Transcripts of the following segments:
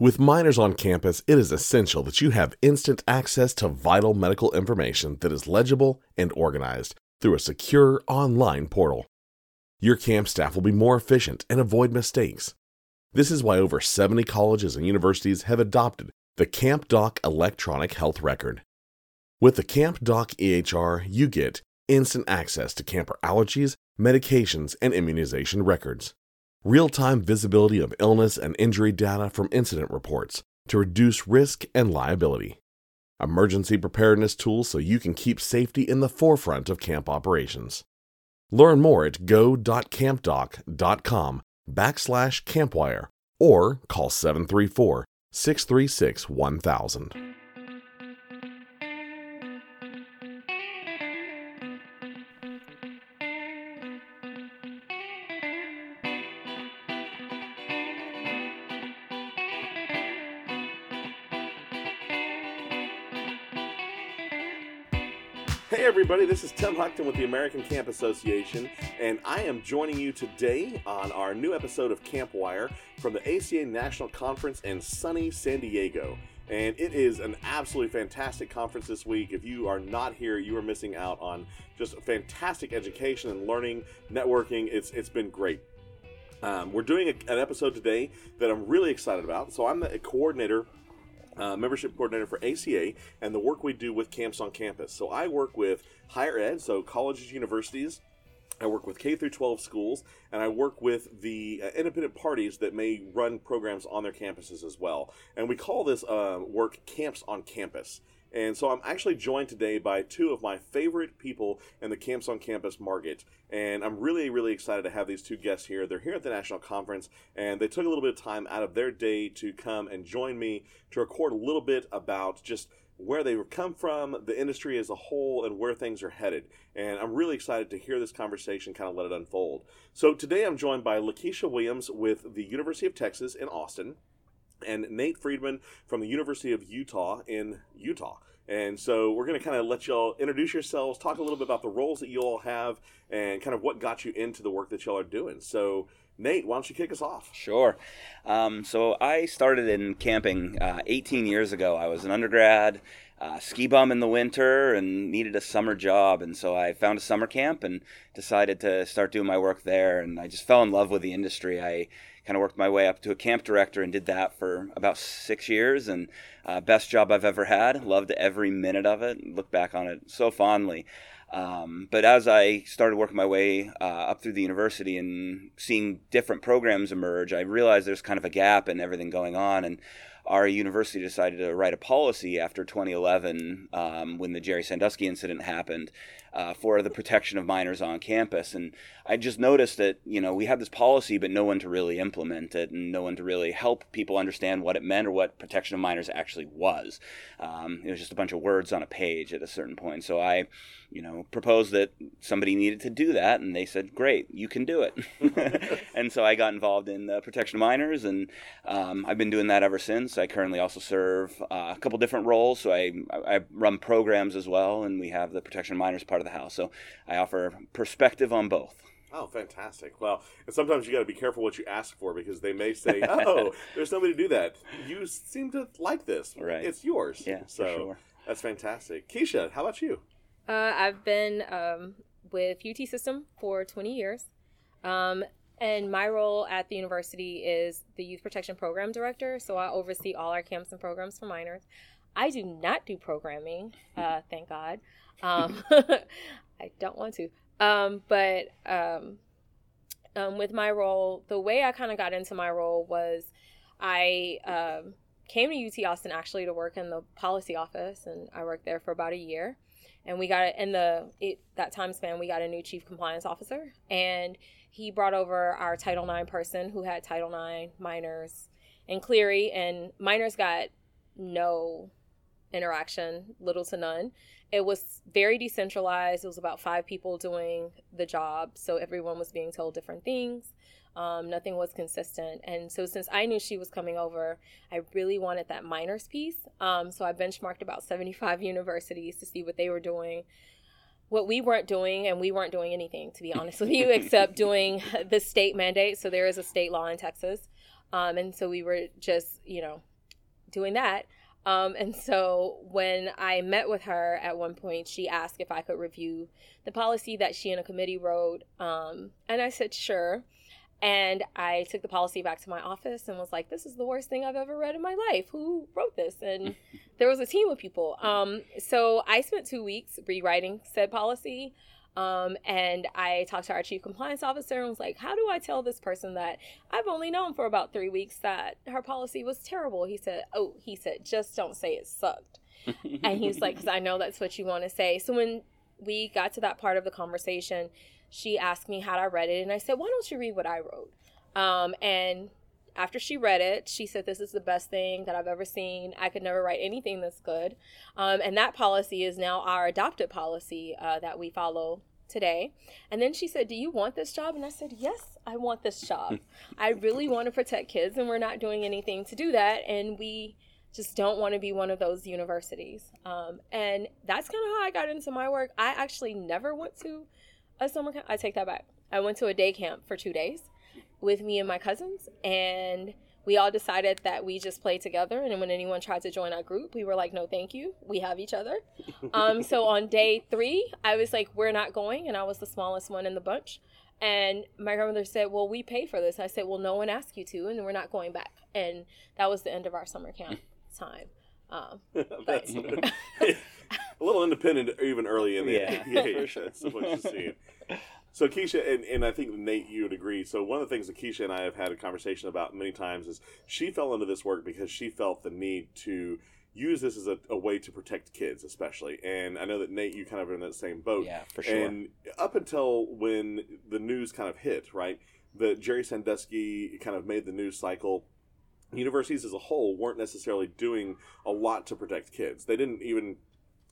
With minors on campus, it is essential that you have instant access to vital medical information that is legible and organized through a secure online portal. Your camp staff will be more efficient and avoid mistakes. This is why over 70 colleges and universities have adopted the CampDoc electronic health record. With the CampDoc EHR, you get instant access to camper allergies, medications, and immunization records. Real-time visibility of illness and injury data from incident reports to reduce risk and liability. Emergency preparedness tools so you can keep safety in the forefront of camp operations. Learn more at go.campdoc.com/campwire or call 734-636-1000. Hey everybody, this is Tim Huckton with the American Camp Association, and I am joining you today on our new episode of Camp Wire from the ACA National Conference in sunny San Diego. And it is an absolutely fantastic conference this week. If you are not here, you are missing out on just fantastic education and learning, networking. It's been great. We're doing an episode today that I'm really excited about. So I'm the coordinator, membership coordinator for ACA and the work we do with camps on campus. So I work with higher ed, so colleges, universities. I work with K through 12 schools, and I work with the independent parties that may run programs on their campuses as well. And we call this work camps on campus. And so I'm actually joined today by two of my favorite people in the Camps on Campus market. And I'm really, really excited to have these two guests here. They're here at the National Conference, and they took a little bit of time out of their day to come and join me to record a little bit about just where they come from, the industry as a whole, and where things are headed. And I'm really excited to hear this conversation, kind of let it unfold. So today I'm joined by Lakeisha Williams with the University of Texas in Austin, and Nate Friedman from the University of Utah in Utah. And so we're going to kind of let y'all introduce yourselves, talk a little bit about the roles that you all have, and kind of what got you into the work that y'all are doing. So Nate, why don't you kick us off? Sure. So I started in camping 18 years ago. I was an undergrad, ski bum in the winter, and needed a summer job. And so I found a summer camp and decided to start doing my work there. And I just fell in love with the industry. I kind of worked my way up to a camp director and did that for about 6 years, and best job I've ever had. Loved every minute of it. Look back on it so fondly. But as I started working my way up through the university and seeing different programs emerge, I realized there's kind of a gap in everything going on. And our university decided to write a policy after 2011, when the Jerry Sandusky incident happened, for the protection of minors on campus. And I just noticed that, you know, we had this policy, but no one to really implement it and no one to really help people understand what it meant or what protection of minors actually was. It was just a bunch of words on a page at a certain point. So I, proposed that somebody needed to do that, and they said, great, you can do it. And so I got involved in the protection of minors, and I've been doing that ever since. I currently also serve a couple different roles, so I run programs as well, and we have the Protection of Minors part of the house, so I offer perspective on both. Oh, fantastic. Well, and sometimes you got to be careful what you ask for, because they may say, oh, there's nobody to do that. You seem to like this. Right. It's yours. Yeah, so for sure. That's fantastic. Keisha, how about you? I've been with UT System for 20 years, and my role at the university is the Youth Protection Program Director, so I oversee all our camps and programs for minors. I do not do programming, thank God. I don't want to. But with my role, the way I kind of got into my role was I came to UT Austin actually to work in the policy office, and I worked there for about a year. And we got in that time span, we got a new chief compliance officer, and he brought over our Title IX person who had Title IX, minors, and Cleary, and minors got no interaction, little to none. It was very decentralized. It was about 5 people doing the job, so everyone was being told different things. Nothing was consistent. And so since I knew she was coming over, I really wanted that minors piece. So I benchmarked about 75 universities to see what they were doing, what we weren't doing, and we weren't doing anything, to be honest with you, except doing the state mandate. So there is a state law in Texas. And so we were just, doing that. And so when I met with her at one point, she asked if I could review the policy that she and a committee wrote. And I said, sure. And I took the policy back to my office and was like, this is the worst thing I've ever read in my life. Who wrote this? And there was a team of people. So I spent 2 weeks rewriting said policy. And I talked to our chief compliance officer and was like, how do I tell this person that I've only known for about 3 weeks that her policy was terrible? He said, just don't say it sucked. And he was like, because I know that's what you want to say. So when we got to that part of the conversation, she asked me had I read it. And I said, why don't you read what I wrote? And after she read it, she said, this is the best thing that I've ever seen. I could never write anything this good. And that policy is now our adopted policy that we follow today. And then she said, do you want this job? And I said, yes, I want this job. I really want to protect kids, and we're not doing anything to do that. And we just don't want to be one of those universities. And that's kind of how I got into my work. I actually never went to a summer camp. I take that back. I went to a day camp for 2 days with me and my cousins, and we all decided that we just played together, and when anyone tried to join our group, we were like, no, thank you. We have each other. So on day 3, I was like, we're not going, and I was the smallest one in the bunch. And my grandmother said, well, we pay for this. I said, well, no one asked you to, and we're not going back. And that was the end of our summer camp time. But a little independent even early in the year. Yeah, for sure. That's the place to see it. So Keisha, and I think, Nate, you would agree, so one of the things that Keisha and I have had a conversation about many times is she fell into this work because she felt the need to use this as a way to protect kids, especially. And I know that, Nate, you kind of are in that same boat. Yeah, for sure. And up until when the news kind of hit, right, that Jerry Sandusky kind of made the news cycle, universities as a whole weren't necessarily doing a lot to protect kids. They didn't even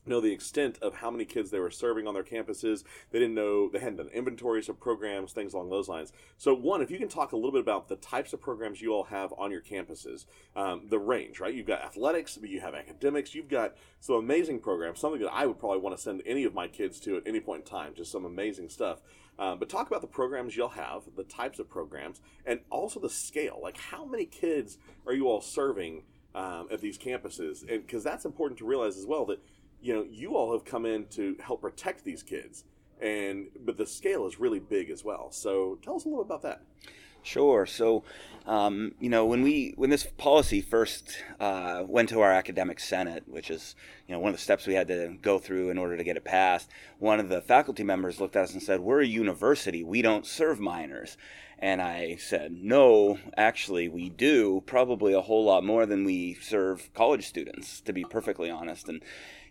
know the extent of how many kids they were serving on their campuses. They didn't know, they hadn't done inventories of programs, things along those lines. So one, if you can talk a little bit about the types of programs you all have on your campuses, the range, right? You've got athletics, but you have academics, you've got some amazing programs, something that I would probably want to send any of my kids to at any point in time, just some amazing stuff. But talk about the programs you'll have, the types of programs, and also the scale, like how many kids are you all serving at these campuses? And because that's important to realize as well that, you know, you all have come in to help protect these kids, but the scale is really big as well. So tell us a little about that. Sure. So, you know, when this policy first went to our academic senate, which is, you know, one of the steps we had to go through in order to get it passed, one of the faculty members looked at us and said, "We're a university. We don't serve minors." And I said, "No, actually, we do, probably a whole lot more than we serve college students, to be perfectly honest." And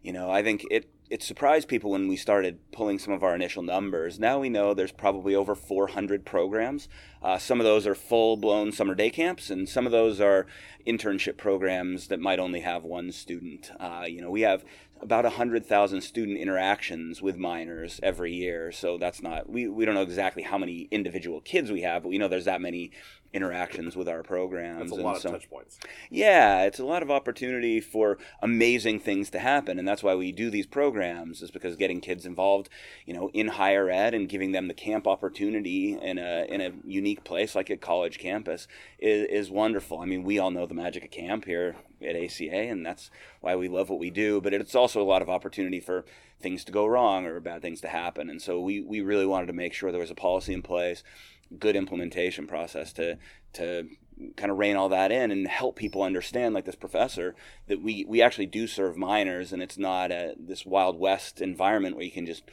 you know, I think it surprised people when we started pulling some of our initial numbers. Now we know there's probably over 400 programs. Some of those are full-blown summer day camps, and some of those are internship programs that might only have one student. You know, we have about 100,000 student interactions with minors every year. So that's not, we don't know exactly how many individual kids we have, but we know there's that many interactions with our programs. That's a lot of touch points. Yeah, it's a lot of opportunity for amazing things to happen. And that's why we do these programs, is because getting kids involved, you know, in higher ed and giving them the camp opportunity in a unique place like a college campus is wonderful. I mean, we all know the magic of camp here at ACA, and that's why we love what we do, but it's also a lot of opportunity for things to go wrong or bad things to happen. And so we really wanted to make sure there was a policy in place, good implementation process to kind of rein all that in and help people understand, like this professor, that we actually do serve minors, and it's not this Wild West environment where you can just,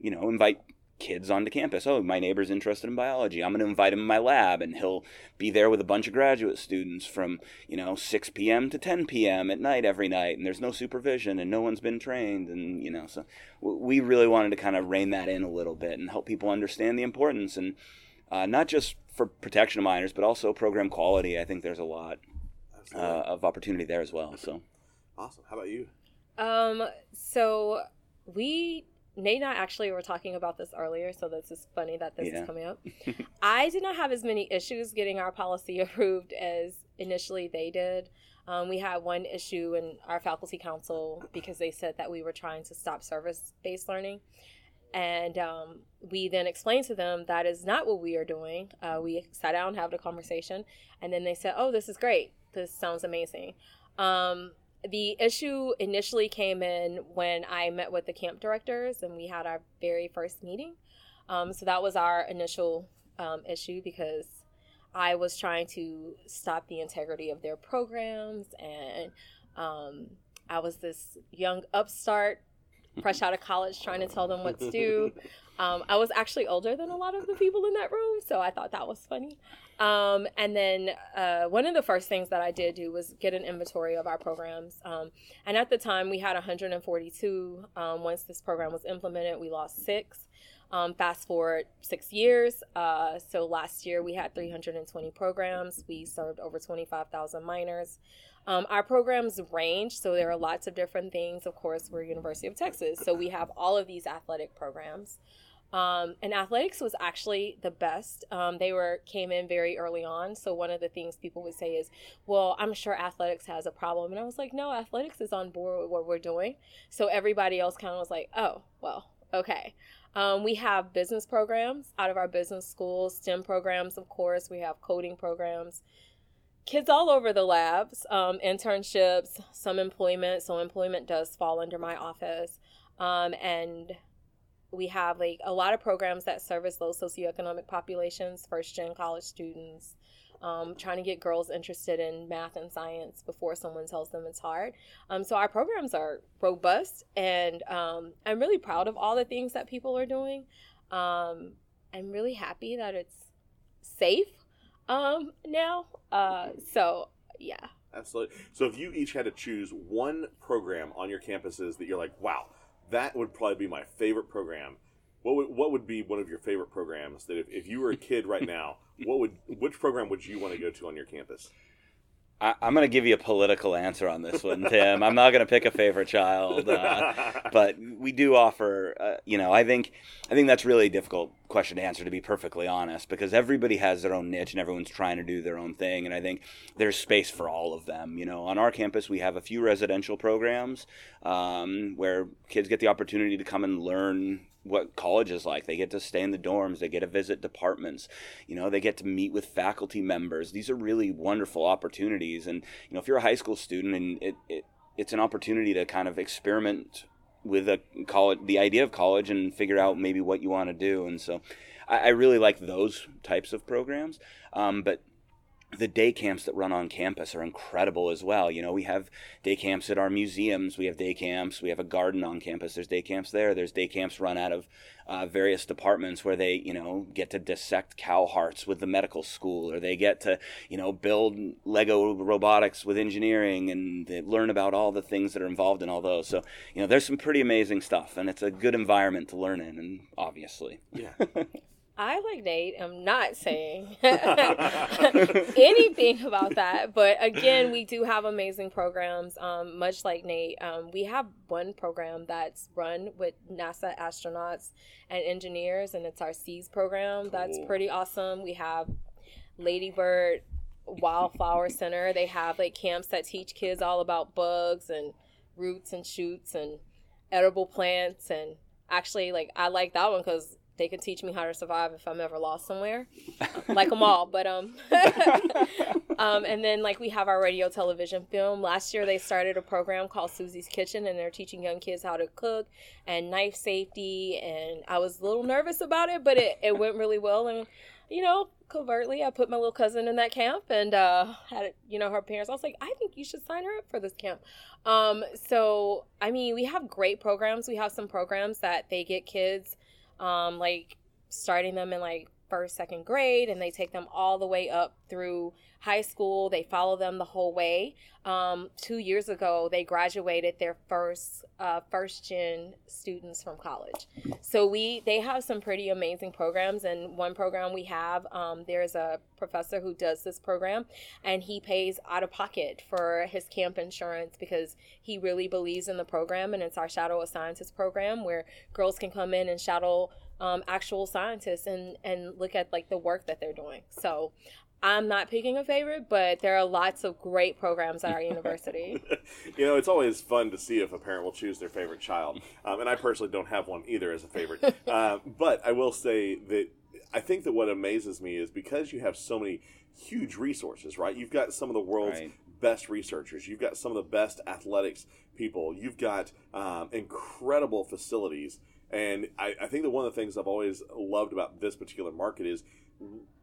you know, invite kids onto campus. Oh, my neighbor's interested in biology. I'm going to invite him in my lab, and he'll be there with a bunch of graduate students from, you know, 6 p.m. to 10 p.m. at night every night, and there's no supervision, and no one's been trained, and, you know, so we really wanted to kind of rein that in a little bit and help people understand the importance, and not just for protection of minors, but also program quality. I think there's a lot of opportunity there as well. So, awesome. How about you? So Nate and I actually were talking about this earlier, so this is funny that this is coming up. I did not have as many issues getting our policy approved as initially they did. We had one issue in our faculty council because they said that we were trying to stop service-based learning. And we then explained to them that is not what we are doing. We sat down and had a conversation, and then they said, "Oh, this is great. This sounds amazing. The issue initially came in when I met with the camp directors and we had our very first meeting. So that was our initial issue, because I was trying to stop the integrity of their programs, and I was this young upstart fresh out of college trying to tell them what to do. I was actually older than a lot of the people in that room, so I thought that was funny. And then one of the first things that I did do was get an inventory of our programs. And at the time, we had 142. Once this program was implemented, we lost 6. Fast forward 6 years. So last year, we had 320 programs. We served over 25,000 minors. Our programs range, so there are lots of different things. Of course, we're University of Texas, so we have all of these athletic programs. And athletics was actually the best. They came in very early on. So one of the things people would say is, well, I'm sure athletics has a problem. And I was like, no, athletics is on board with what we're doing. So everybody else kind of was like, oh, well, okay. We have business programs out of our business school, STEM programs, of course. We have coding programs. Kids all over the labs, internships, some employment. So employment does fall under my office. And we have like a lot of programs that service low socioeconomic populations, first-gen college students, trying to get girls interested in math and science before someone tells them it's hard. So our programs are robust, and I'm really proud of all the things that people are doing. I'm really happy that it's safe. Now, so yeah. Absolutely. So if you each had to choose one program on your campuses that you're like, wow, that would probably be my favorite program. What would be one of your favorite programs that if you were a kid right now, which program would you want to go to on your campus? I'm going to give you a political answer on this one, Tim. I'm not going to pick a favorite child, but we do offer, I think that's really a difficult question to answer, to be perfectly honest, because everybody has their own niche and everyone's trying to do their own thing. And I think there's space for all of them. You know, on our campus, we have a few residential programs where kids get the opportunity to come and learn what college is like. They get to stay in the dorms. They get to visit departments. You know, they get to meet with faculty members. These are really wonderful opportunities. And, you know, if you're a high school student and it's an opportunity to kind of experiment with the idea of college and figure out maybe what you want to do. And so I really like those types of programs. But the day camps that run on campus are incredible as well. You know, we have day camps at our museums. We have day camps. We have a garden on campus. There's day camps there. There's day camps run out of various departments where they, you know, get to dissect cow hearts with the medical school, or they get to, you know, build Lego robotics with engineering, and they learn about all the things that are involved in all those. So, you know, there's some pretty amazing stuff, and it's a good environment to learn in, and obviously. Yeah. I, like Nate, am not saying anything about that. But again, we do have amazing programs. Much like Nate, we have one program that's run with NASA astronauts and engineers, and it's our SEAS program. Cool. That's pretty awesome. We have Lady Bird Wildflower Center. They have like camps that teach kids all about bugs and roots and shoots and edible plants. And actually, like, I like that one because they could teach me how to survive if I'm ever lost somewhere, like them all. But and then like we have our radio, television, film. Last year they started a program called Susie's Kitchen, and they're teaching young kids how to cook and knife safety. And I was a little nervous about it, but it went really well. And you know, covertly, I put my little cousin in that camp, and had her parents. I was like, I think you should sign her up for this camp. So I mean, we have great programs. We have some programs that they get kids, like starting them in like first, second grade, and they take them all the way up through high school. They follow them the whole way. 2 years ago, they graduated their first gen students from college. So they have some pretty amazing programs. And one program we have, there's a professor who does this program, and he pays out of pocket for his camp insurance because he really believes in the program. And it's our Shadow a Scientist program, where girls can come in and shadow actual scientists and look at like the work that they're doing. So I'm not picking a favorite, but there are lots of great programs at our university. You know, it's always fun to see if a parent will choose their favorite child. And I personally don't have one either as a favorite. But I will say that I think that what amazes me is because you have so many huge resources, right? You've got some of the world's best researchers. You've got some of the best athletics people. You've got incredible facilities. And I think that one of the things I've always loved about this particular market is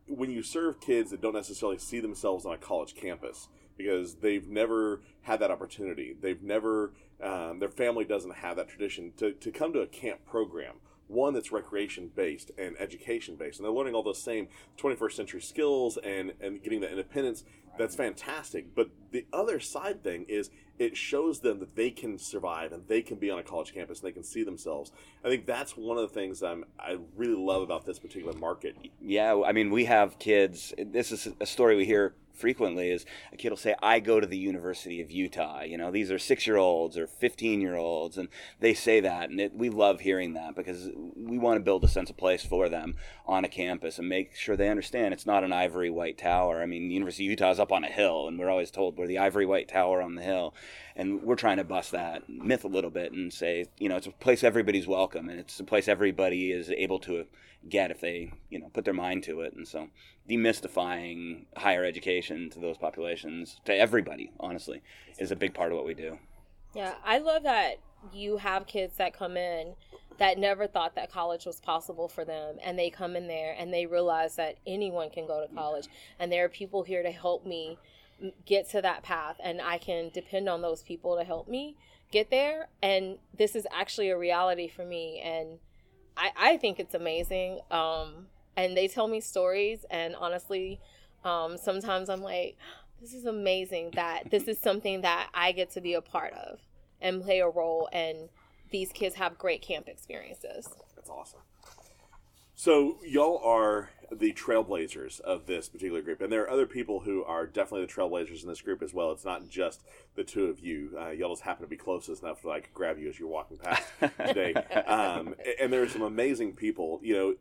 when you serve kids that don't necessarily see themselves on a college campus because they've never had that opportunity. They've never, their family doesn't have that tradition to come to a camp program. One that's recreation-based and education-based. And they're learning all those same 21st century skills and getting that independence. That's fantastic. But the other side thing is it shows them that they can survive and they can be on a college campus and they can see themselves. I think that's one of the things I really love about this particular market. Yeah, I mean, we have kids. This is a story we hear frequently is a kid will say, I go to the University of Utah. You know, these are 6-year-olds or 15-year-olds, and they say that. And we love hearing that because we want to build a sense of place for them on a campus and make sure they understand it's not an ivory white tower. I mean, the University of Utah is up on a hill, and we're always told we're the ivory white tower on the hill. And we're trying to bust that myth a little bit and say, you know, it's a place everybody's welcome, and it's a place everybody is able to get if they, you know, put their mind to it. And so demystifying higher education to those populations, to everybody, honestly, is a big part of what we do. Yeah, I love that you have kids that come in that never thought that college was possible for them, and they come in there and they realize that anyone can go to college, and there are people here to help me get to that path, and I can depend on those people to help me get there, and this is actually a reality for me, and I think it's amazing. And they tell me stories, and honestly, sometimes I'm like, this is amazing that this is something that I get to be a part of and play a role, and these kids have great camp experiences. That's awesome. So y'all are the trailblazers of this particular group, and there are other people who are definitely the trailblazers in this group as well. It's not just the two of you. Y'all just happen to be closest enough that I could grab you as you're walking past today. And there are some amazing people. You know,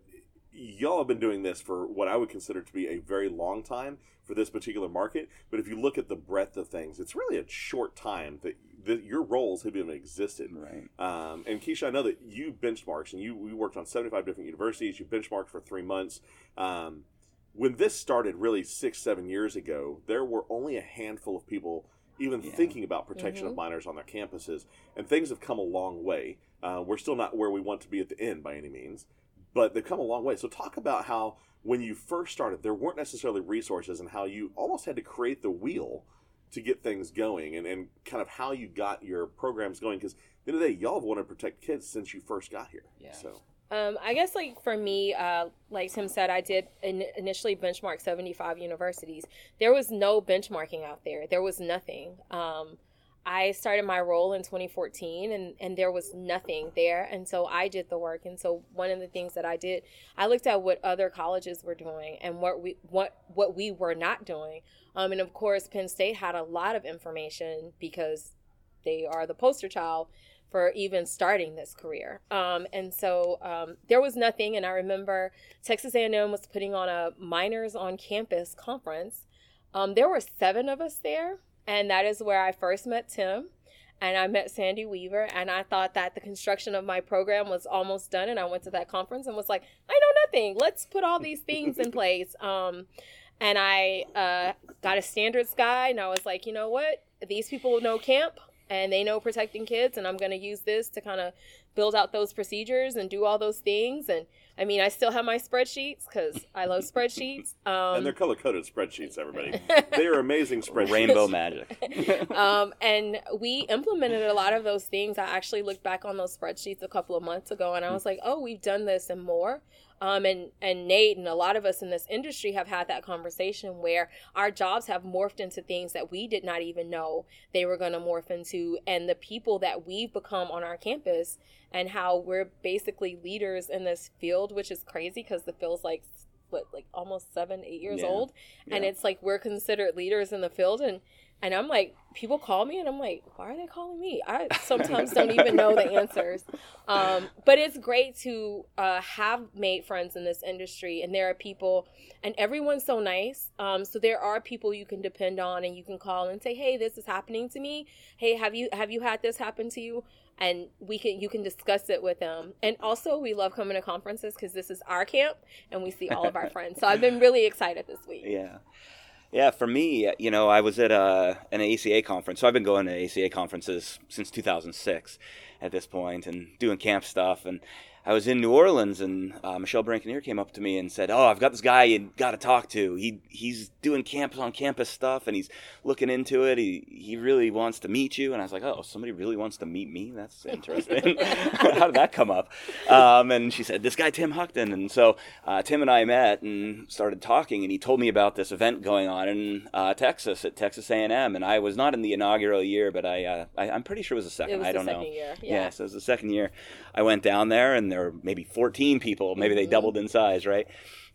y'all have been doing this for what I would consider to be a very long time for this particular market. But if you look at the breadth of things, it's really a short time that your roles have even existed. Right. And Keisha, I know that you benchmarked, and you worked on 75 different universities. You benchmarked for 3 months. When this started really 6-7 years ago, there were only a handful of people even thinking about protection of minors on their campuses. And things have come a long way. We're still not where we want to be at the end by any means. But they've come a long way. So talk about how when you first started, there weren't necessarily resources and how you almost had to create the wheel to get things going and kind of how you got your programs going. Because at the end of the day, y'all have wanted to protect kids since you first got here. Yeah. So I guess like for me, like Tim said, I did initially benchmark 75 universities. There was no benchmarking out there. There was nothing. I started my role in 2014 and there was nothing there. And so I did the work. And so one of the things that I did, I looked at what other colleges were doing and what we were not doing. And of course, Penn State had a lot of information because they are the poster child for even starting this career. And so there was nothing. And I remember Texas A&M was putting on a minors on campus conference. There were 7 of us there. And that is where I first met Tim, and I met Sandy Weaver, and I thought that the construction of my program was almost done, and I went to that conference and was like, I know nothing. Let's put all these things in place. And I got a standards guy, and I was like, you know what? These people know camp, and they know protecting kids, and I'm going to use this to kind of build out those procedures and do all those things. And I mean, I still have my spreadsheets because I love spreadsheets. And they're color-coded spreadsheets, everybody. They are amazing spreadsheets. Rainbow magic. And we implemented a lot of those things. I actually looked back on those spreadsheets a couple of months ago, and I was like, oh, we've done this and more. And Nate and a lot of us in this industry have had that conversation where our jobs have morphed into things that we did not even know they were going to morph into, and the people that we've become on our campus and how we're basically leaders in this field, which is crazy because the field's like, what, like almost 7-8 years old. Yeah. And it's like we're considered leaders in the field. And I'm like, people call me and I'm like, why are they calling me? I sometimes don't even know the answers. But it's great to have made friends in this industry. And there are people, and everyone's so nice. So there are people you can depend on, and you can call and say, hey, this is happening to me. Hey, have you had this happen to you? And you can discuss it with them. And also, we love coming to conferences because this is our camp and we see all of our friends. So I've been really excited this week. Yeah. Yeah, for me, you know, I was at an ACA conference. So I've been going to ACA conferences since 2006 at this point and doing camp stuff. And I was in New Orleans, and Michelle Brankanier came up to me and said, "Oh, I've got this guy you got to talk to. He's doing camps on campus stuff, and he's looking into it. He really wants to meet you." And I was like, "Oh, somebody really wants to meet me? That's interesting." How did that come up? And she said, "This guy Tim Huckton." And so Tim and I met and started talking, and he told me about this event going on in Texas at Texas A&M. And I was not in the inaugural year, but I'm pretty sure it was the second. It was I don't know. Year. Yeah. Yeah, so it was the second year. I went down there, and there were maybe 14 people, maybe they doubled in size, right?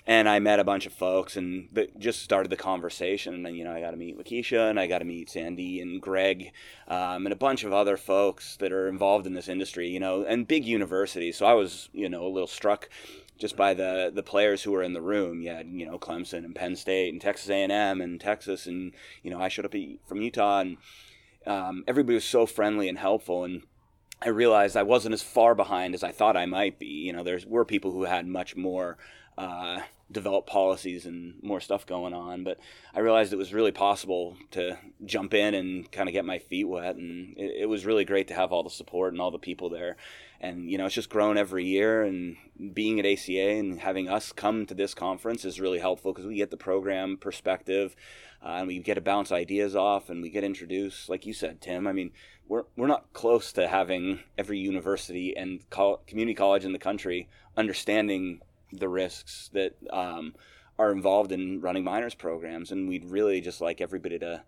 And I met a bunch of folks and just started the conversation. And then, you know, I got to meet Lakeisha, and I got to meet Sandy and Greg, and a bunch of other folks that are involved in this industry, you know, and big universities. So I was, you know, a little struck just by the players who were in the room. You had, you know, Clemson and Penn State and Texas A&M and Texas. And, you know, I showed up from Utah, and everybody was so friendly and helpful. And I realized I wasn't as far behind as I thought I might be. You know, there were people who had much more developed policies and more stuff going on, but I realized it was really possible to jump in and kind of get my feet wet, and it was really great to have all the support and all the people there. And, you know, it's just grown every year, and being at ACA and having us come to this conference is really helpful because we get the program perspective, and we get to bounce ideas off, and we get introduced, like you said, Tim. I mean, we're not close to having every university and community college in the country understanding the risks that are involved in running minors programs, and we'd really just like everybody to,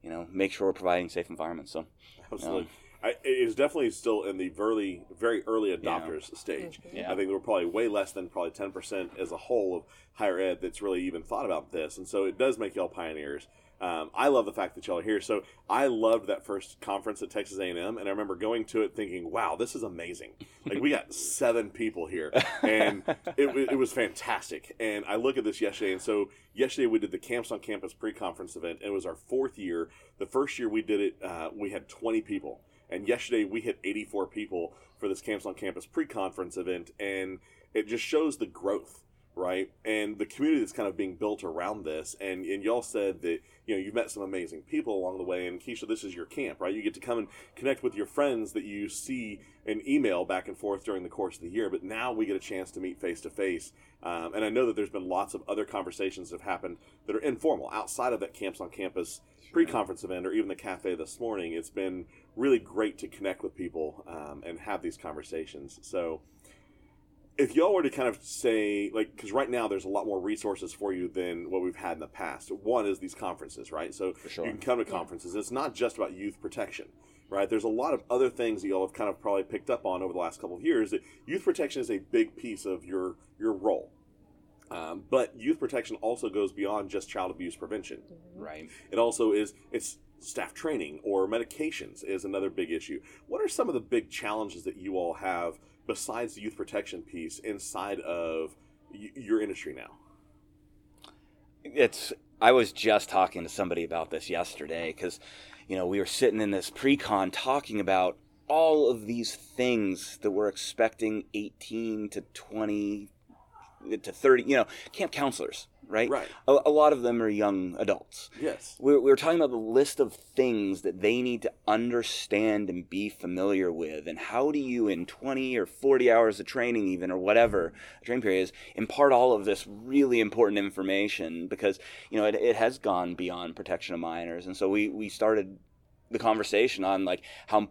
you know, make sure we're providing safe environments. So absolutely, it is definitely still in the very early adopters stage. Yeah. I think we're probably way less than 10% as a whole of higher ed that's really even thought about this, and so it does make y'all pioneers. I love the fact that y'all are here. So I loved that first conference at Texas A&M, and I remember going to it thinking, wow, this is amazing. Like, we got 7 people here, and it was fantastic. And I look at this yesterday, and so yesterday we did the Camps on Campus pre-conference event, and it was our 4th year. The first year we did it, we had 20 people, and yesterday we hit 84 people for this Camps on Campus pre-conference event, and it just shows the growth. Right, and the community that's kind of being built around this, and y'all said that, you know, you've met some amazing people along the way, and Keisha, this is your camp, right? You get to come and connect with your friends that you see and email back and forth during the course of the year, but now we get a chance to meet face to face. And I know that there's been lots of other conversations that have happened that are informal outside of that Camps on Campus pre-conference event, or even the cafe this morning. It's been really great to connect with people and have these conversations. So if y'all were to kind of say, like, because right now there's a lot more resources for you than what we've had in the past. One is these conferences, right? So you can come to conferences. It's not just about youth protection, right? There's a lot of other things that y'all have kind of probably picked up on over the last couple of years. That youth protection is a big piece of your role. But youth protection also goes beyond just child abuse prevention. Right. It also is, it's staff training, or medications is another big issue. What are some of the big challenges that you all have besides the youth protection piece inside of your industry now? I was just talking to somebody about this yesterday, because, you know, we were sitting in this pre-con talking about all of these things that we're expecting 18 to 20 to 30, you know, camp counselors, right? Right. A lot of them are young adults. Yes. We were talking about the list of things that they need to understand and be familiar with, and how do you, in 20 or 40 hours of training even, or whatever a training period is, impart all of this really important information, because, you know, it has gone beyond protection of minors. And so we started the conversation on, like, how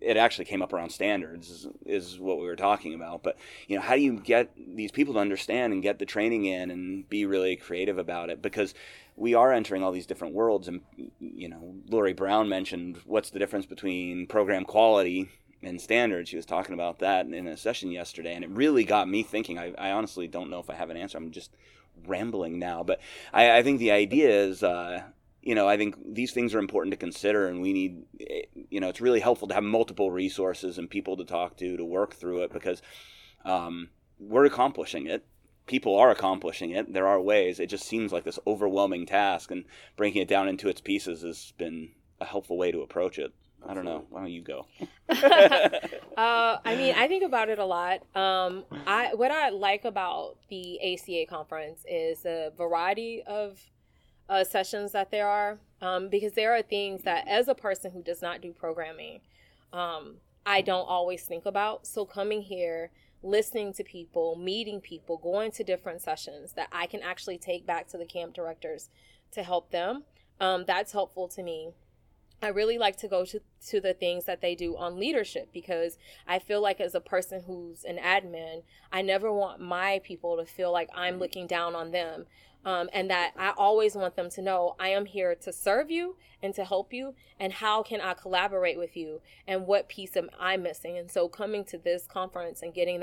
it actually came up around standards is what we were talking about. But, you know, how do you get these people to understand and get the training in and be really creative about it? Because we are entering all these different worlds. And, you know, Lori Brown mentioned what's the difference between program quality and standards. She was talking about that in a session yesterday, and it really got me thinking. I honestly don't know if I have an answer. I'm just rambling now. But I think the idea is, you know, I think these things are important to consider, and we need, you know, it's really helpful to have multiple resources and people to talk to work through it, because we're accomplishing it. People are accomplishing it. There are ways. It just seems like this overwhelming task, and breaking it down into its pieces has been a helpful way to approach it. I don't know. Why don't you go? I mean, I think about it a lot. What I like about the ACA conference is the variety of sessions that there are, because there are things that as a person who does not do programming, I don't always think about. So coming here, listening to people, meeting people, going to different sessions that I can actually take back to the camp directors to help them, that's helpful to me. I really like to go to the things that they do on leadership, because I feel like as a person who's an admin, I never want my people to feel like I'm looking down on them, and that I always want them to know I am here to serve you and to help you, and how can I collaborate with you, and what piece am I missing? And so coming to this conference and getting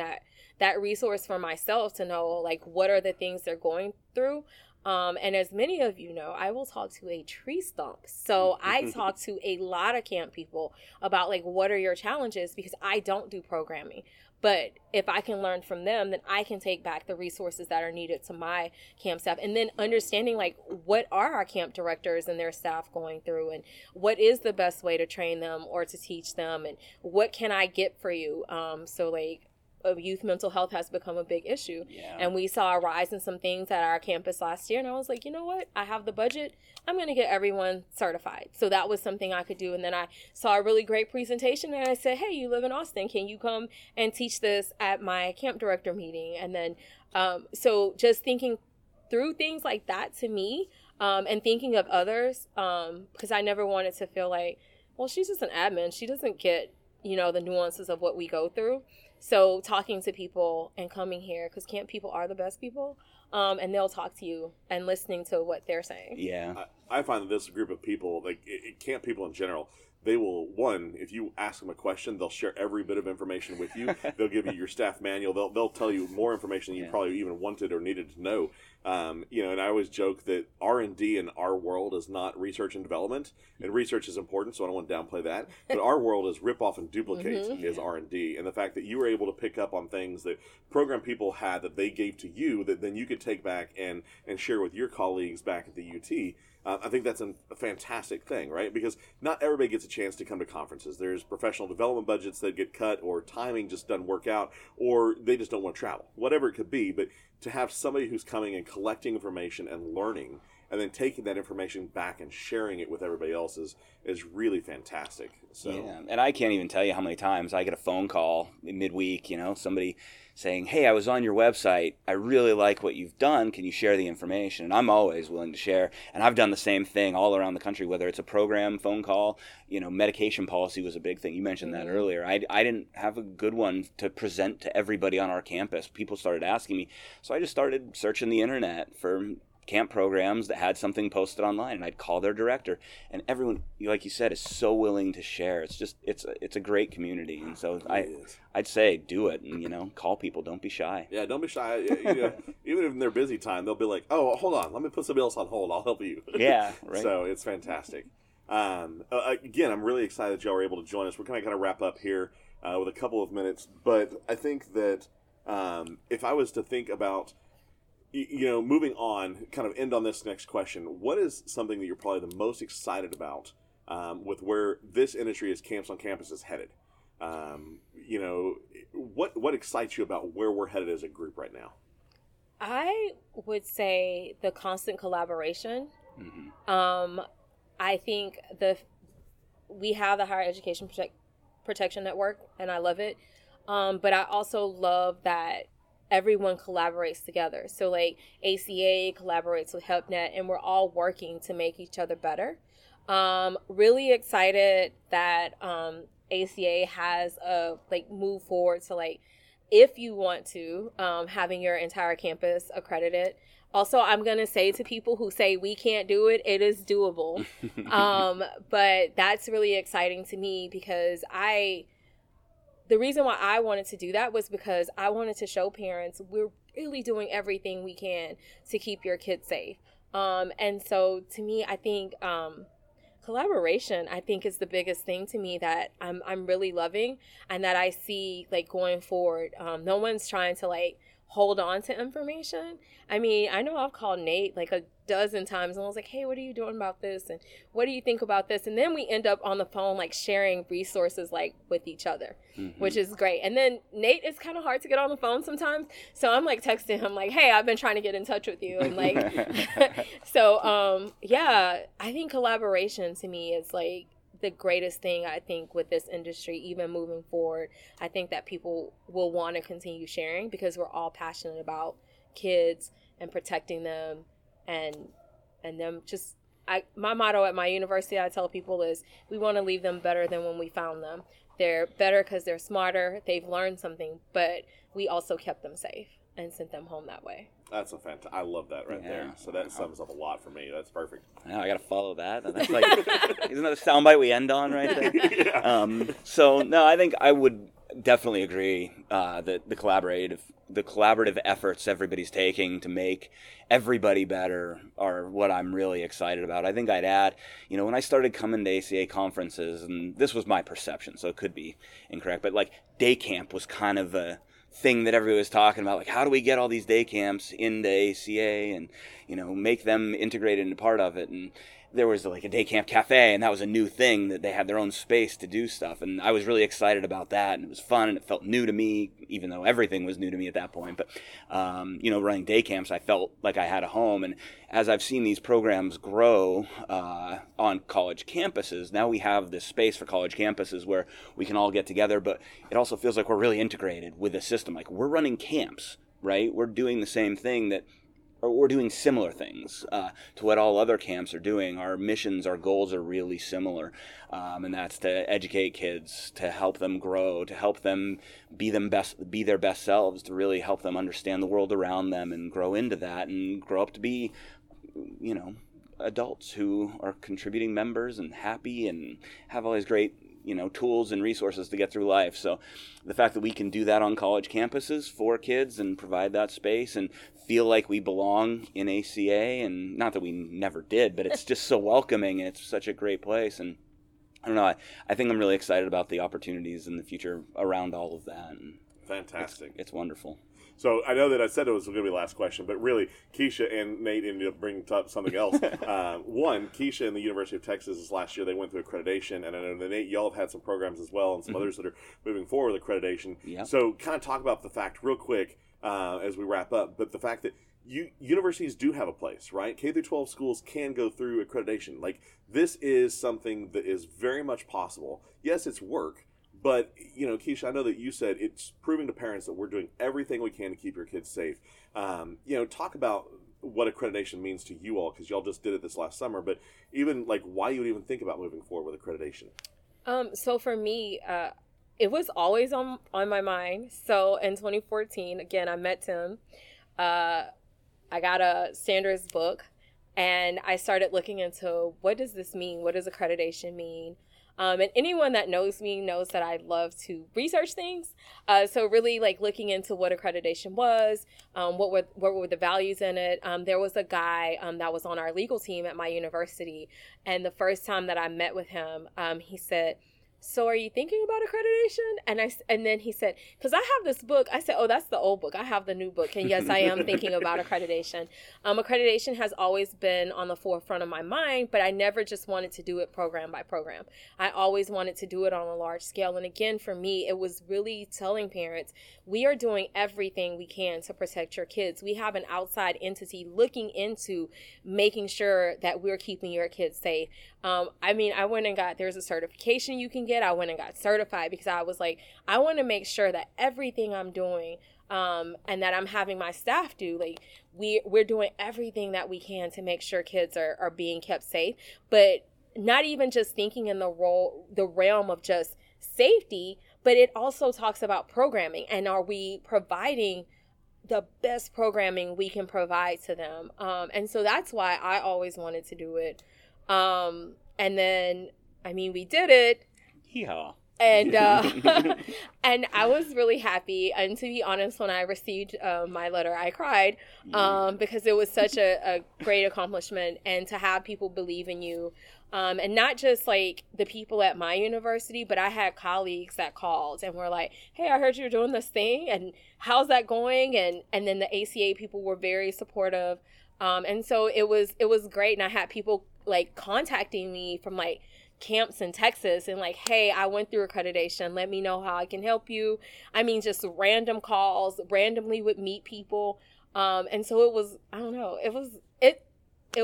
that resource for myself to know, like, what are the things they're going through. And as many of you know, I will talk to a tree stump. So I talk to a lot of camp people about, like, what are your challenges, because I don't do programming. But if I can learn from them, then I can take back the resources that are needed to my camp staff. And then understanding, like, what are our camp directors and their staff going through, and what is the best way to train them or to teach them, and what can I get for you? So, like, of youth mental health has become a big issue. Yeah. And we saw a rise in some things at our campus last year. And I was like, you know what? I have the budget. I'm going to get everyone certified. So that was something I could do. And then I saw a really great presentation, and I said, hey, you live in Austin. Can you come and teach this at my camp director meeting? And then, so just thinking through things like that to me, and thinking of others, because I never wanted to feel like, well, she's just an admin. She doesn't get, you know, the nuances of what we go through. So talking to people and coming here, because camp people are the best people, and they'll talk to you, and listening to what they're saying. Yeah. I find that this group of people, like camp people in general, they will, one, if you ask them a question, they'll share every bit of information with you. They'll give you your staff manual. They'll tell you more information than you probably even wanted or needed to know. You know, and I always joke that R&D in our world is not research and development, and research is important, so I don't want to downplay that. But our world is rip off and duplicate is R&D, and the fact that you were able to pick up on things that program people had that they gave to you that then you could take back and share with your colleagues back at the UT. I think that's a fantastic thing, right? Because not everybody gets a chance to come to conferences. There's professional development budgets that get cut, or timing just doesn't work out, or they just don't want to travel, whatever it could be. But to have somebody who's coming and collecting information and learning, and then taking that information back and sharing it with everybody else is really fantastic. So, yeah, and I can't even tell you how many times I get a phone call midweek, you know, somebody saying, hey, I was on your website. I really like what you've done. Can you share the information? And I'm always willing to share. And I've done the same thing all around the country, whether it's a program, phone call, you know, medication policy was a big thing. You mentioned that earlier. I didn't have a good one to present to everybody on our campus. People started asking me. So I just started searching the internet for camp programs that had something posted online, and I'd call their director, and everyone, like you said, is so willing to share. It's just, it's a great community, and so I'd say do it, and, you know, call people. Don't be shy. Yeah, don't be shy. You know, even in their busy time, they'll be like, oh, hold on, let me put somebody else on hold. I'll help you. Yeah, right. So it's fantastic. Again, I'm really excited that y'all were able to join us. We're kind of wrap up here with a couple of minutes, but I think that if I was to think about, you know, moving on, kind of end on this next question. What is something that you're probably the most excited about with where this industry is, camps on campus, is headed? You know, what excites you about where we're headed as a group right now? I would say the constant collaboration. Mm-hmm. I think we have the Higher Education Protection Network, and I love it. But I also love that everyone collaborates together. So, like, ACA collaborates with HelpNet, and we're all working to make each other better. Really excited that ACA has a, like, move forward to, like, if you want to, having your entire campus accredited. Also, I'm going to say to people who say we can't do it, it is doable. But that's really exciting to me, because the reason why I wanted to do that was because I wanted to show parents we're really doing everything we can to keep your kids safe. And so to me, I think collaboration, I think, is the biggest thing to me that I'm really loving, and that I see, like, going forward. No one's trying to, like, hold on to information. I mean, I know I've called Nate like a dozen times and I was like, hey, what are you doing about this? And what do you think about this? And then we end up on the phone, like sharing resources, like with each other, mm-hmm. which is great. And then Nate is kind of hard to get on the phone sometimes. So I'm like texting him like, hey, I've been trying to get in touch with you. And like, so yeah, I think collaboration to me is like the greatest thing, I think, with this industry, even moving forward. I think that people will want to continue sharing because we're all passionate about kids and protecting them and them just, my motto at my university, I tell people, is we want to leave them better than when we found them. They're better because they're smarter, they've learned something, but we also kept them safe and sent them home that way. That's a fantastic, I love that right there. So that sums up a lot for me. That's perfect. Yeah, I got to follow that. That's like, isn't that a soundbite we end on right there? Yeah. So no, I think I would definitely agree that the collaborative efforts everybody's taking to make everybody better are what I'm really excited about. I think I'd add, you know, when I started coming to ACA conferences, and this was my perception, so it could be incorrect, but like day camp was kind of a thing that everybody was talking about, like how do we get all these day camps into ACA and, you know, make them integrated into part of it. And there was like a day camp cafe, and that was a new thing that they had their own space to do stuff. And I was really excited about that, and it was fun, and it felt new to me, even though everything was new to me at that point. But, you know, running day camps, I felt like I had a home. And as I've seen these programs grow on college campuses, now we have this space for college campuses where we can all get together, but it also feels like we're really integrated with the system. Like we're running camps, right? We're doing the same thing that we're doing similar things to what all other camps are doing. Our missions, our goals are really similar, and that's to educate kids, to help them grow, to help them be their best selves, to really help them understand the world around them and grow into that and grow up to be, you know, adults who are contributing members and happy and have all these great, you know, tools and resources to get through life. So the fact that we can do that on college campuses for kids and provide that space and feel like we belong in ACA, and not that we never did, but it's just so welcoming. It's such a great place. And I don't know, I think I'm really excited about the opportunities in the future around all of that. And fantastic. It's wonderful. So I know that I said it was going to be the last question, but really, Keisha and Nate ended up bringing up something else. One, Keisha and the University of Texas this last year, they went through accreditation, and I know that Nate, y'all have had some programs as well and some mm-hmm. others that are moving forward with accreditation. Yep. So kind of talk about the fact real quick as we wrap up, but the fact that universities do have a place, right? K-12 schools can go through accreditation. Like, this is something that is very much possible. Yes, it's work. But, you know, Keisha, I know that you said it's proving to parents that we're doing everything we can to keep your kids safe. You know, talk about what accreditation means to you all, because y'all just did it this last summer, but even like why you would even think about moving forward with accreditation. So for me, it was always on my mind. So in 2014, again, I met Tim. I got a Sanders book, and I started looking into, what does this mean? What does accreditation mean? And anyone that knows me knows that I love to research things. So really like looking into what accreditation was, what were the values in it. There was a guy that was on our legal team at my university. And the first time that I met with him, he said, so are you thinking about accreditation? And then he said, because I have this book. I said, oh, that's the old book. I have the new book. And yes, I am thinking about accreditation. Accreditation has always been on the forefront of my mind, but I never just wanted to do it program by program. I always wanted to do it on a large scale. And again, for me, it was really telling parents, we are doing everything we can to protect your kids. We have an outside entity looking into making sure that we're keeping your kids safe. I mean, I went and got, there's a certification you can get. I went and got certified because I was like, I want to make sure that everything I'm doing and that I'm having my staff do, like we're doing everything that we can to make sure kids are being kept safe, but not even just thinking in the realm of just safety, but it also talks about programming, and are we providing the best programming we can provide to them? And so that's why I always wanted to do it. And then, I mean, we did it. Yeah. And and I was really happy. And to be honest, when I received my letter, I cried because it was such a great accomplishment. And to have people believe in you, and not just like the people at my university, but I had colleagues that called and were like, hey, I heard you're doing this thing. And how's that going? And then the ACA people were very supportive. And so it was great. And I had people like contacting me from like camps in Texas and like, hey, I went through accreditation, let me know how I can help you. I mean, just random calls, randomly would meet people. And so it was, I don't know, it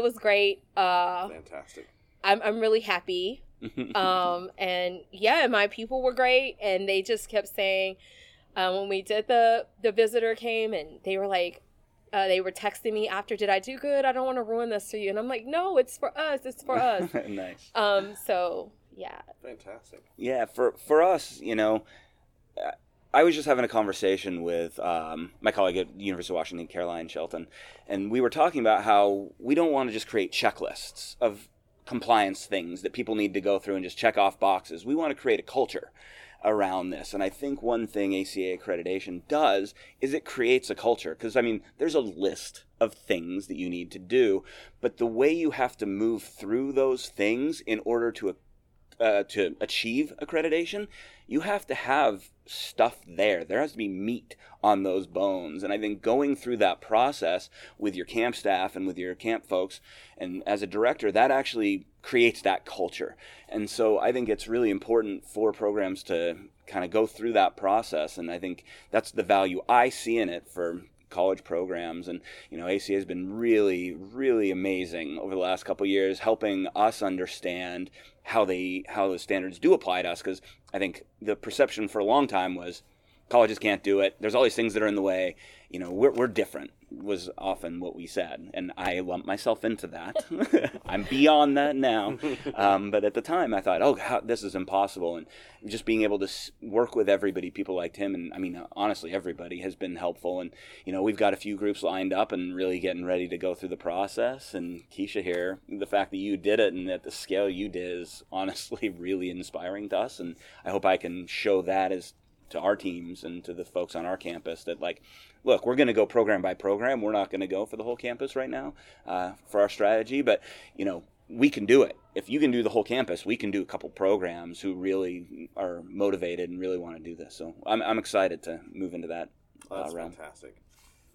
was great. Fantastic. I'm really happy. And yeah, my people were great. And they just kept saying, when we did the visitor came and they were like, they were texting me after, did I do good? I don't want to ruin this for you. And I'm like, no, it's for us. It's for us. Nice. So, yeah. Fantastic. Yeah, for us, you know, I was just having a conversation with my colleague at University of Washington, Caroline Shelton, and we were talking about how we don't want to just create checklists of compliance things that people need to go through and just check off boxes. We want to create a culture around this. And I think one thing ACA accreditation does is it creates a culture, because I mean, there's a list of things that you need to do, but the way you have to move through those things in order to achieve accreditation, you have to have stuff there. There has to be meat on those bones. And I think going through that process with your camp staff and with your camp folks, and as a director, that actually creates that culture. And so I think it's really important for programs to kind of go through that process. And I think that's the value I see in it for college programs. And, you know, ACA has been really, really amazing over the last couple of years, helping us understand how those standards do apply to us. Because I think the perception for a long time was colleges can't do it. There's all these things that are in the way. You know, we're different was often what we said. And I lumped myself into that. I'm beyond that now. But at the time I thought, oh, God, this is impossible. And just being able to work with everybody, people like Tim, and I mean, honestly, everybody has been helpful. And, you know, we've got a few groups lined up and really getting ready to go through the process. And Keisha here, the fact that you did it and at the scale you did is honestly really inspiring to us. And I hope I can show that as to our teams and to the folks on our campus that, like, look, we're going to go program by program. We're not going to go for the whole campus right now for our strategy, but, you know, we can do it. If you can do the whole campus, we can do a couple programs who really are motivated and really want to do this. So I'm excited to move into that that's realm. Fantastic.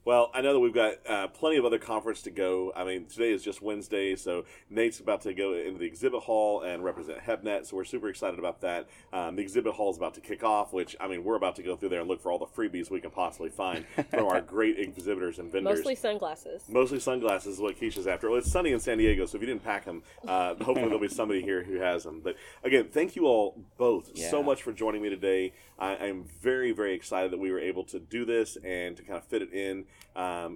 Well, I know that we've got plenty of other conference to go. I mean, today is just Wednesday, so Nate's about to go into the exhibit hall and represent HEPNET, so we're super excited about that. The exhibit hall is about to kick off, which, I mean, we're about to go through there and look for all the freebies we can possibly find from our great exhibitors and vendors. Mostly sunglasses. Mostly sunglasses is what Keisha's after. Well, it's sunny in San Diego, so if you didn't pack them, hopefully there'll be somebody here who has them. But, again, thank you all both so much for joining me today. I'm very, very excited that we were able to do this and to kind of fit it in.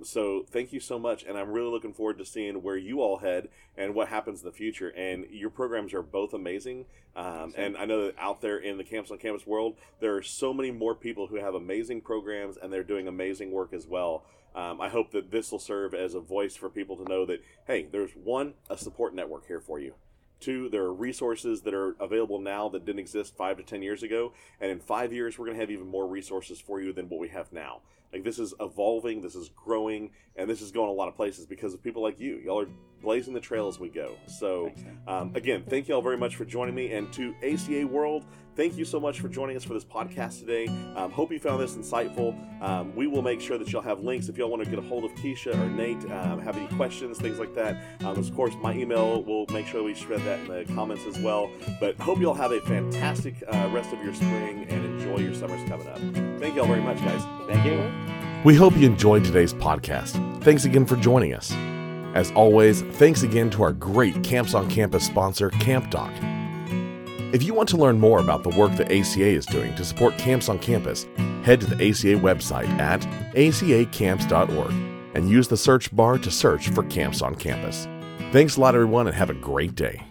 So thank you so much, and I'm really looking forward to seeing where you all head and what happens in the future. And your programs are both amazing, and I know that out there in the Campus on Campus world, there are so many more people who have amazing programs, and they're doing amazing work as well. I hope that this will serve as a voice for people to know that, hey, there's one, a support network here for you. Two, there are resources that are available now that didn't exist 5 to 10 years ago. And in 5 years, we're going to have even more resources for you than what we have now. Like, this is evolving, this is growing, and this is going a lot of places because of people like you. Y'all are blazing the trail as we go. So, again, thank y'all very much for joining me. And to ACA World, thank you so much for joining us for this podcast today. Hope you found this insightful. We will make sure that y'all have links if y'all want to get a hold of Keisha or Nate, have any questions, things like that. Of course, my email, we'll make sure we shred that in the comments as well. But hope y'all have a fantastic rest of your spring and enjoy your summers coming up. Thank y'all very much, guys. Thank you. We hope you enjoyed today's podcast. Thanks again for joining us. As always, thanks again to our great Camps on Campus sponsor, CampDoc. If you want to learn more about the work that ACA is doing to support Camps on Campus, head to the ACA website at acacamps.org and use the search bar to search for Camps on Campus. Thanks a lot, everyone, and have a great day.